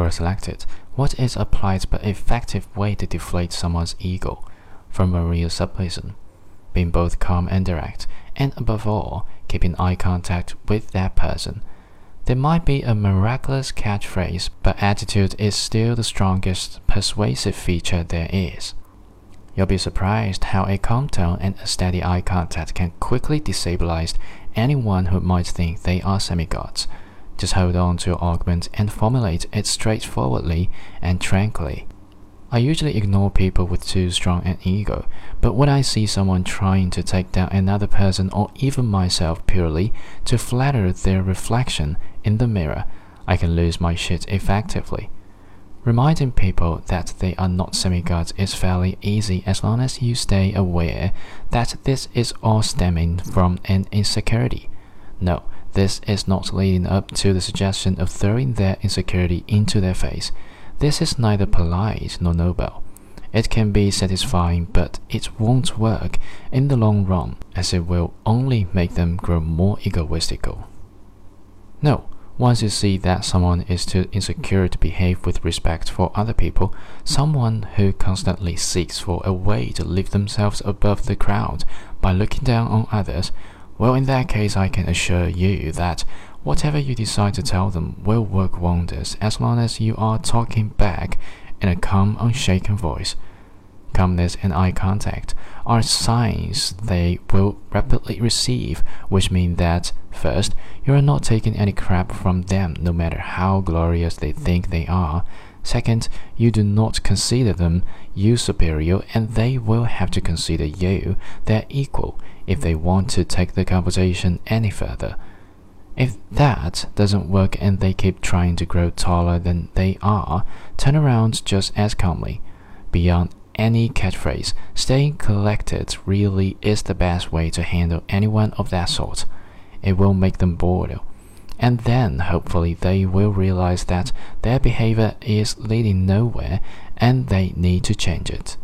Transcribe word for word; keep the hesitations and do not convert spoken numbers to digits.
paper selected. What is a polite but effective way to deflate someone's ego? From Maria Subbason. Being both calm and direct, and above all, keeping eye contact with that person. There might be a miraculous catchphrase, but attitude is still the strongest persuasive feature there is. You'll be surprised how a calm tone and a steady eye contact can quickly destabilize anyone who might think they are semi-gods. Just hold on to your argument and formulate it straightforwardly and tranquilly. I usually ignore people with too strong an ego, but when I see someone trying to take down another person or even myself purely to flatter their reflection in the mirror, I can lose my shit effectively. Reminding people that they are not semi-gods is fairly easy as long as you stay aware that this is all stemming from an insecurity. No, this is not leading up to the suggestion of throwing their insecurity into their face. This is neither polite nor noble. It can be satisfying, but it won't work in the long run, as it will only make them grow more egoistical. No, once you see that someone is too insecure to behave with respect for other people, someone who constantly seeks for a way to lift themselves above the crowd by looking down on others, well, in that case, I can assure you that whatever you decide to tell them will work wonders as long as you are talking back in a calm, unshaken voice. Calmness and eye contact are signs they will rapidly receive, which mean that, first, you are not taking any crap from them no matter how glorious they think they are. Second, you do not consider them you superior, and they will have to consider you their equal if they want to take the conversation any further. If that doesn't work and they keep trying to grow taller than they are, turn around just as calmly. Beyond any catchphrase, staying collected really is the best way to handle anyone of that sort. It will make them bored, and then hopefully they will realize that their behavior is leading nowhere and they need to change it.